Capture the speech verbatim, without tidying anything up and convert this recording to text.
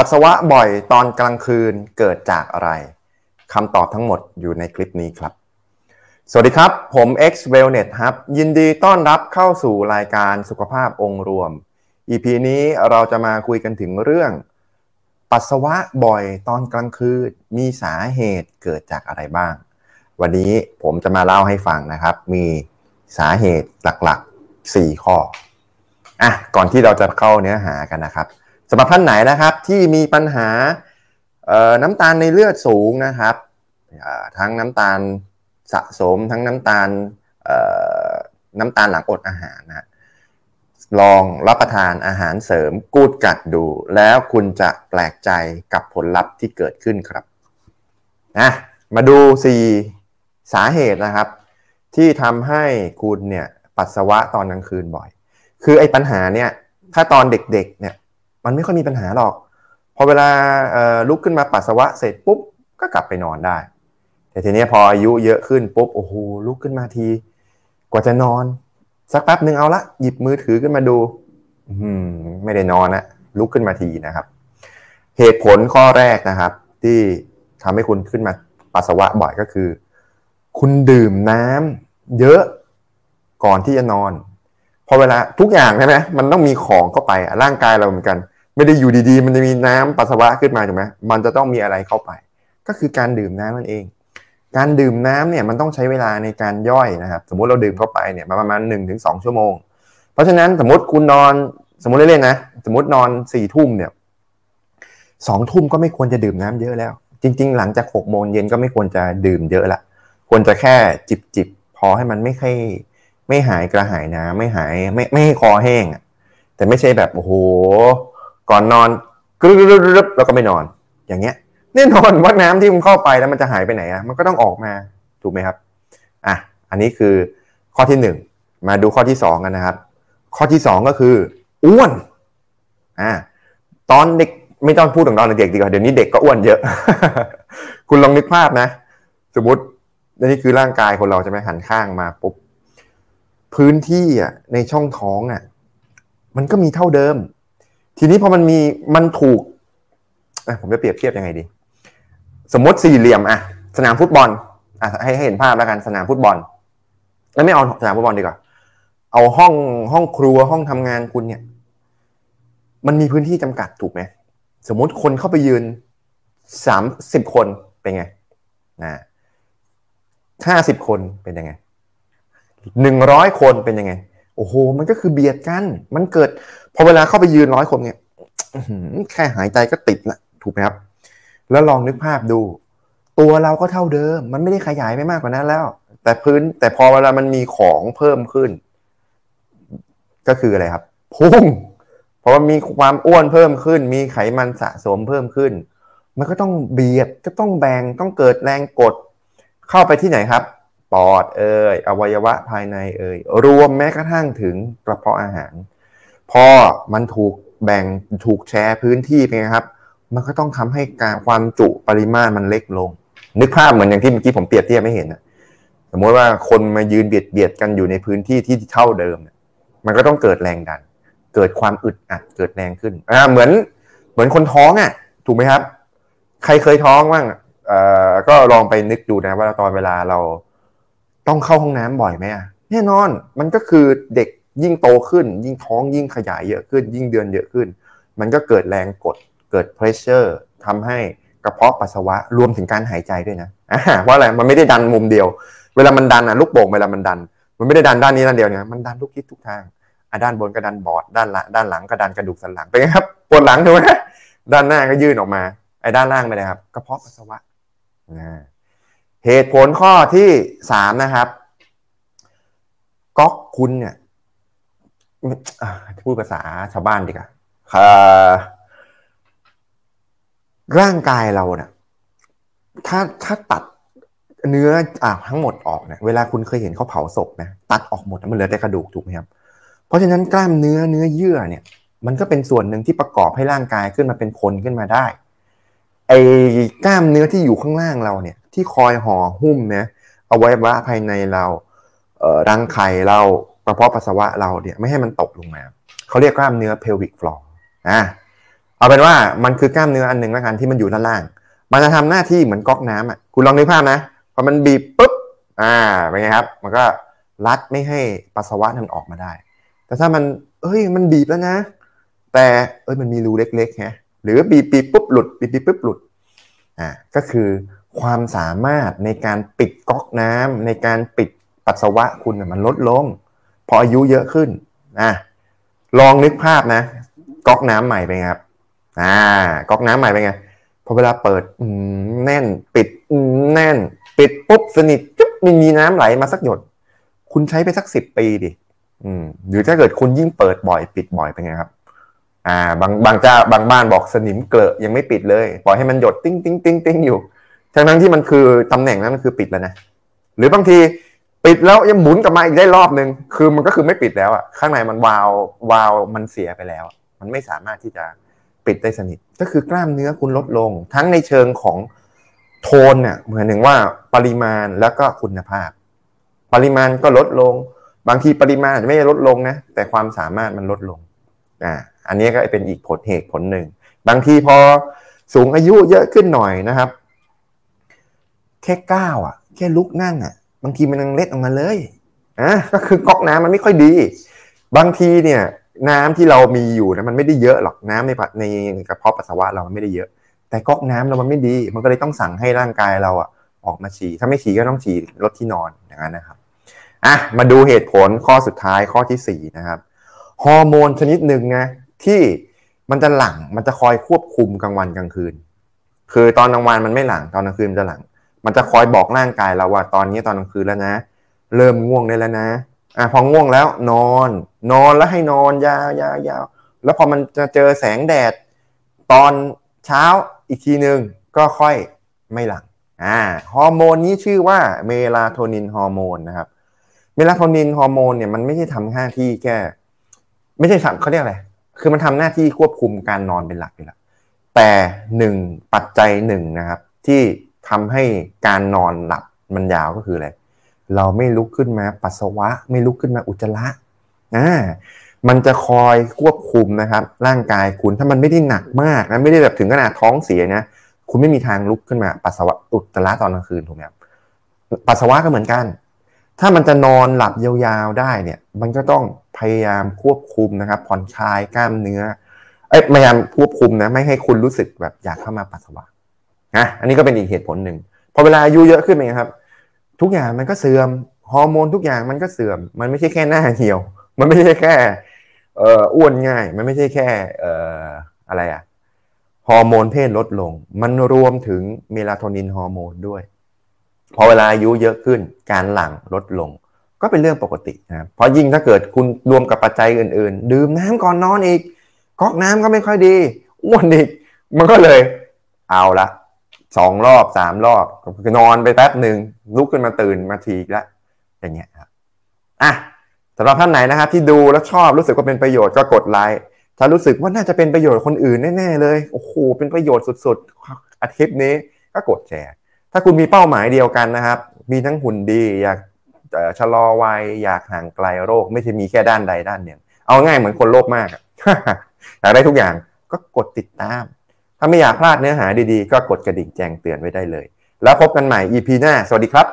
ปัสสาวะบ่อยตอนกลางคืนเกิดจากอะไรคำตอบทั้งหมดอยู่ในคลิปนี้ครับสวัสดีครับผม X Wellness Hub ยินดีต้อนรับเข้าสู่รายการสุขภาพองค์รวม อี พี นี้เราจะมาคุยกันถึงเรื่องปัสสาวะบ่อยตอนกลางคืนมีสาเหตุเกิดจากอะไรบ้างวันนี้ผมจะมาเล่าให้ฟังนะครับมีสาเหตุหลักๆสี่ข้ออ่ะก่อนที่เราจะเข้าเนื้อหากันนะครับสำหรับท่านไหนนะครับที่มีปัญหาน้ำตาลในเลือดสูงนะครับทั้งน้ำตาลสะสมทั้งน้ำตาลน้ำตาลหลังอดอาหารนะลองรับประทานอาหารเสริมกูดกัดดูแล้วคุณจะแปลกใจกับผลลัพธ์ที่เกิดขึ้นครับนะมาดูสี่สาเหตุนะครับที่ทำให้คุณเนี่ยปัสสาวะตอนกลางคืนบ่อยคือไอ้ปัญหาเนี่ยถ้าตอนเด็กๆเนี่ยมันไม่ค่อยมีปัญหาหรอกพอเวลาลุกขึ้นมาปัสสาวะเสร็จปุ๊บก็กลับไปนอนได้แต่ทีนี้พออายุเยอะขึ้นปุ๊บโอ้โหลุกขึ้นมาทีกว่าจะนอนสักแป๊บนึงเอาละหยิบมือถือขึ้นมาดูไม่ได้นอนนะลุกขึ้นมาทีนะครับเหตุผลข้อแรกนะครับที่ทำให้คุณขึ้นมาปัสสาวะบ่อยก็คือคุณดื่มน้ำเยอะก่อนที่จะนอนพอเวลาทุกอย่างใช่ไหมมันต้องมีของเข้าไปร่างกายเราเหมือนกันไม่ได้อยู่ดีๆมันจะมีน้ำปัสสาวะขึ้นมาถูกไหมมันจะต้องมีอะไรเข้าไปก็คือการดื่มน้ำนั่นเองการดื่มน้ำเนี่ยมันต้องใช้เวลาในการย่อยนะครับสมมุติเราดื่มเข้าไปเนี่ยประมาณ หนึ่งถึงสอง ชั่วโมงเพราะฉะนั้นสมมติคุณนอนสมมติเล่นๆนะสมมตินอนสี่ทุ่มเนี่ยสองทุ่มก็ไม่ควรจะดื่มน้ำเยอะแล้วจริงๆหลังจากหกโมงเย็นก็ไม่ควรจะดื่มเยอะละควรจะแค่จิบๆพอให้มันไม่ค่อยไม่หายกระหายน้ำไม่หายไม่ไม่ให้คอแห้งแต่ไม่ใช่แบบโอ้โหก่อนนอนกรึ๊บแล้วก็ไม่นอนอย่างเงี้ยแน่นอนว่าน้ำที่มันเข้าไปแล้วมันจะหายไปไหนอ่ะมันก็ต้องออกมาถูกไหมครับอ่ะอันนี้คือข้อที่หนึ่งมาดูข้อที่สองกันนะครับข้อที่สองก็คืออ้วนอ่าตอนเด็กไม่ต้องพูดถึงตอนเด็กดีกว่าเดี๋ยวนี้เด็กก็อ้วนเยอะ คุณลองนึกภาพนะสมมตินี่คือร่างกายคนเราจะไม่หันข้างมาปุ๊บพื้นที่อ่ะในช่องท้องอ่ะมันก็มีเท่าเดิมทีนี้พอมันมีมันถูกอ่ะผมจะเปรียบเทียบยังไงดีสมมติสี่เหลี่ยมอ่ะสนามฟุตบอลอ่ะให้เห็นภาพแล้วกันสนามฟุตบอลแล้วไม่เอาสนามฟุตบอลดีกว่าเอาห้องห้องครัวห้องทำงานคุณเนี่ยมันมีพื้นที่จำกัดถูกไหมสมมติคนเข้าไปยืนสามสิบคนเป็นไงนะห้าสิบคนเป็นยังไงหนึ่งร้อยคนเป็นยังไงโอ้โหมันก็คือเบียดกันมันเกิดพอเวลาเข้าไปยืนร้อยคนเนี่ยแค่หายใจก็ติดละถูกไหมครับแล้วลองนึกภาพดูตัวเราก็เท่าเดิมมันไม่ได้ขยายไปมากกว่านั้นแล้วแต่พื้นแต่พอเวลามันมีของเพิ่มขึ้นก็คืออะไรครับพุ่งเพราะว่ามีความอ้วนเพิ่มขึ้นมีไขมันสะสมเพิ่มขึ้นมันก็ต้องเบียดก็ต้องแบ่งต้องเกิดแรงกดเข้าไปที่ไหนครับปอดเอ่ยอวัยวะภายในเอ่ยรวมแม้กระทั่งถึงกระเพาะอาหารพอมันถูกแบ่งถูกแชร์พื้นที่ไปครับมันก็ต้องทำให้การความจุปริมาตรมันเล็กลงนึกภาพเหมือนอย่างที่เมื่อกี้ผมเปรียบเทียบไม่เห็นนะสมมติว่าคนมายืนเบียดเบียดกันอยู่ในพื้นที่ที่เท่าเดิมมันก็ต้องเกิดแรงดันเกิดความอึดอัดเกิดแรงขึ้นอ่าเหมือนเหมือนคนท้องอ่ะถูกไหมครับใครเคยท้องบ้างเอ่อก็ลองไปนึกดูนะว่าตอนเวลาเราต้องเข้าห้องน้ำบ่อยไหมอ่ะแน่นอนมันก็คือเด็กยิ่งโตขึ้นยิ่งท้องยิ่งขยายเยอะขึ้นยิ่งเดือนเยอะขึ้นมันก็เกิดแรงกดเกิด pressure ทำให้กระเพาะปัสสาวะรวมถึงการหายใจด้วยนะอ่าว่าอะไรมันไม่ได้ดันมุมเดียวเวลามันดันอ่ะลูกโป่งเวลามันดันมันไม่ได้ดันด้านนี้ด้านเดียวนะมันดันทุกทิศทุกทางอ่ะด้านบนก็ดันบอดด้านละด้านหลังก็ดันกระดูกสันหลังเป็นไงครับปวดหลังถูกไหมด้านหน้าก็ยื่นออกมาไอ้ด้านล่างไปเลยครับกระเพาะปัสสาวะนะเหตุผลข้อที่สามนะครับก๊อกคุณเนี่ยพูดภาษาชาวบ้านดีกว่าร่างกายเราเนี่ยถ้าถ้าตัดเนื้ออ่ะทั้งหมดออกเนี่ยเวลาคุณเคยเห็นเขาเผาศพนะตัดออกหมดมันเหลือแต่กระดูกถูกไหมครับเพราะฉะนั้นกล้ามเนื้อเนื้อเยื่อเนี่ยมันก็เป็นส่วนหนึ่งที่ประกอบให้ร่างกายขึ้นมาเป็นคนขึ้นมาได้ไอ้กล้ามเนื้อที่อยู่ข้างล่างเราเนี่ยที่คอยห่อหุ้มนะเอาไว้ว่าภายในเราเอ่อรังไข่เรากระเพาะปัสสาวะเราเนี่ยไม่ให้มันตกลงมาเขาเรียกกล้ามเนื้อ pelvic floor นะ เอาเป็นว่ามันคือกล้ามเนื้ออันหนึ่งละกันที่มันอยู่ด้านล่างมันจะทำหน้าที่เหมือนก๊อกน้ำอ่ะคุณลองนึกภาพนะพอมันบีบปุ๊บอ่าเป็นไงครับมันก็รัดไม่ให้ปัสสาวะมันออกมาได้แต่ถ้ามันเอ้ยมันบีบแล้วนะแต่เอ้ยมันมีรูเล็กๆฮะหรือบีบปีปุ๊บหลุดบีบปีปุ๊บหลุดอ่าก็คือความสามารถในการปิดก๊อกน้ำในการปิดปัสสาวะคุณมันลดลงพออายุเยอะขึ้นอ่ะลองนึกภาพนะก๊อกน้ำใหม่ไปครับอ่าก๊อกน้ำใหม่เป็นไงพอเวลาเปิดอืมแน่นปิดอืมแน่นปิดปุ๊บสนิทจุ๊บไม่มีน้ำไหลมาสักหยดคุณใช้ไปสักสิบปีดิอืมหรือถ้าเกิดคุณยิ่งเปิดบ่อยปิดบ่อยเป็นไงครับอ่าบางบางเจ้าบางบ้านบอกสนิมเกลอะยังไม่ปิดเลยปล่อยให้มันหยดติ้งติ้งติ้งติ้งอยู่ทั้งทั้งที่มันคือตำแหน่งนั้นมันคือปิดแล้วนะหรือบางทีปิดแล้วยังหมุนกลับมาอีกได้รอบนึงคือมันก็คือไม่ปิดแล้วอ่ะข้างในมันวาววาวมันเสียไปแล้วมันไม่สามารถที่จะปิดได้สนิทก็คือกล้ามเนื้อคุณลดลงทั้งในเชิงของโทนเนี่ยเหมือนหนึ่งว่าปริมาณแล้วก็คุณภาพปริมาณก็ลดลงบางทีปริมาณอาจจะไม่ได้ลดลงนะแต่ความสามารถมันลดลงอ่าอันนี้ก็เป็นอีกผลเหตุผลหนึ่งบางทีพอสูงอายุเยอะขึ้นหน่อยนะครับแค่ก้าวอ่ะแค่ลุกนั่งอ่ะบางทีมันยังเล็ดออกมาเลยอ่ะก็คือก๊อกน้ำมันไม่ค่อยดีบางทีเนี่ยน้ำที่เรามีอยู่นะมันไม่ได้เยอะหรอกน้ำในในกระเพาะปัสสาวะเรามันไม่ได้เยอะแต่ก๊อกน้ำเรามันไม่ดีมันก็เลยต้องสั่งให้ร่างกายเราอ่ะออกมาฉี่ถ้าไม่ฉี่ก็ต้องฉี่รถที่นอนอย่างนั้นนะครับอ่ะมาดูเหตุผลข้อสุดท้ายข้อที่สี่นะครับฮอร์โมนชนิดหนึ่งนะที่มันจะหลั่งมันจะคอยควบคุมกลางวันกลางคืนคือตอนกลางวันมันไม่หลั่งตอนกลางคืนมันจะหลั่งมันจะคอยบอกร่างกายเราว่าตอนนี้ตอนกลางคืนแล้วนะเริ่มง่วงได้แล้วนะอ่ะพอง่วงแล้วนอนนอนแล้วให้นอนยาวยาวยาวแล้วพอมันจะเจอแสงแดดตอนเช้าอีกทีหนึ่งก็ค่อยไม่หลังอ่าฮอร์โมนนี้ชื่อว่าเมลาโทนินฮอร์โมนนะครับเมลาโทนินฮอร์โมนเนี่ยมันไม่ใช่ทำหน้าที่แค่ไม่ใช่ทำเขาเรียกอะไรคือมันทำหน้าที่ควบคุมการนอนเป็นหลักเลยล่ะแต่หนึ่งปัจจัยหนึ่งนะครับที่ทำให้การนอนหลับมันยาวก็คืออะไรเราไม่ลุกขึ้นมาปัสสาวะไม่ลุกขึ้นมาอุจจาระอ่ามันจะคอยควบคุมนะครับร่างกายคุณถ้ามันไม่ได้หนักมากนะไม่ได้แบบถึงขนาดท้องเสียนะคุณไม่มีทางลุกขึ้นมาปัสสาวะอุจจาระตอนกลางคืนถูกไหมครับปัสสาวะก็เหมือนกันถ้ามันจะนอนหลับยาวๆได้เนี่ยมันก็ต้องพยายามควบคุมนะครับผ่อนคลายกล้ามเนื้อเอ้ยพยายามควบคุมนะไม่ให้คุณรู้สึกแบบอยากเข้ามาปัสสาวะนะอันนี้ก็เป็นอีกเหตุผลหนึ่งพอเวลาอายุเยอะขึ้นไหมครับทุกอย่างมันก็เสื่อมฮอร์โมนทุกอย่างมันก็เสื่อมมันไม่ใช่แค่หน้าเหี่ยวมันไม่ใช่แค่อ้วนง่ายมันไม่ใช่แค่อะไรอะฮอร์โมนเพศลดลงมันรวมถึงเมลาโทนินฮอร์โมนด้วยพอเวลาอายุเยอะขึ้นการหลั่งลดลงก็เป็นเรื่องปกตินะเพราะยิ่งถ้าเกิดคุณรวมกับปัจจัยอื่นๆดื่มน้ำก่อนนอนอีกก๊อกน้ำก็ไม่ค่อยดีอ้วนอีกมันก็เลยเอาละสองรอบสามรอบนอนไปแป๊บหนึ่งลุกขึ้นมาตื่นมาทีละอย่างเงี้ยครับอ่ะสำหรับท่านไหนนะครับที่ดูแล้วชอบรู้สึกว่าเป็นประโยชน์ก็กดไลค์ถ้ารู้สึกว่าน่าจะเป็นประโยชน์คนอื่นแน่ๆเลยโอ้โหเป็นประโยชน์สุดๆอาทิตย์นี้ก็กดแชร์ถ้าคุณมีเป้าหมายเดียวกันนะครับมีทั้งหุ่นดีอยากชะลอวัยอยากห่างไกลโรคไม่ใช่มีแค่ด้านใดด้านหนึ่งเอาง่ายเหมือนคนโรคมาก อยากได้ทุกอย่างก็กดติดตามถ้าไม่อยากพลาดเนื้อหาดีๆก็กดกระดิ่งแจ้งเตือนไว้ได้เลยแล้วพบกันใหม่ อี พี หน้าสวัสดีครับ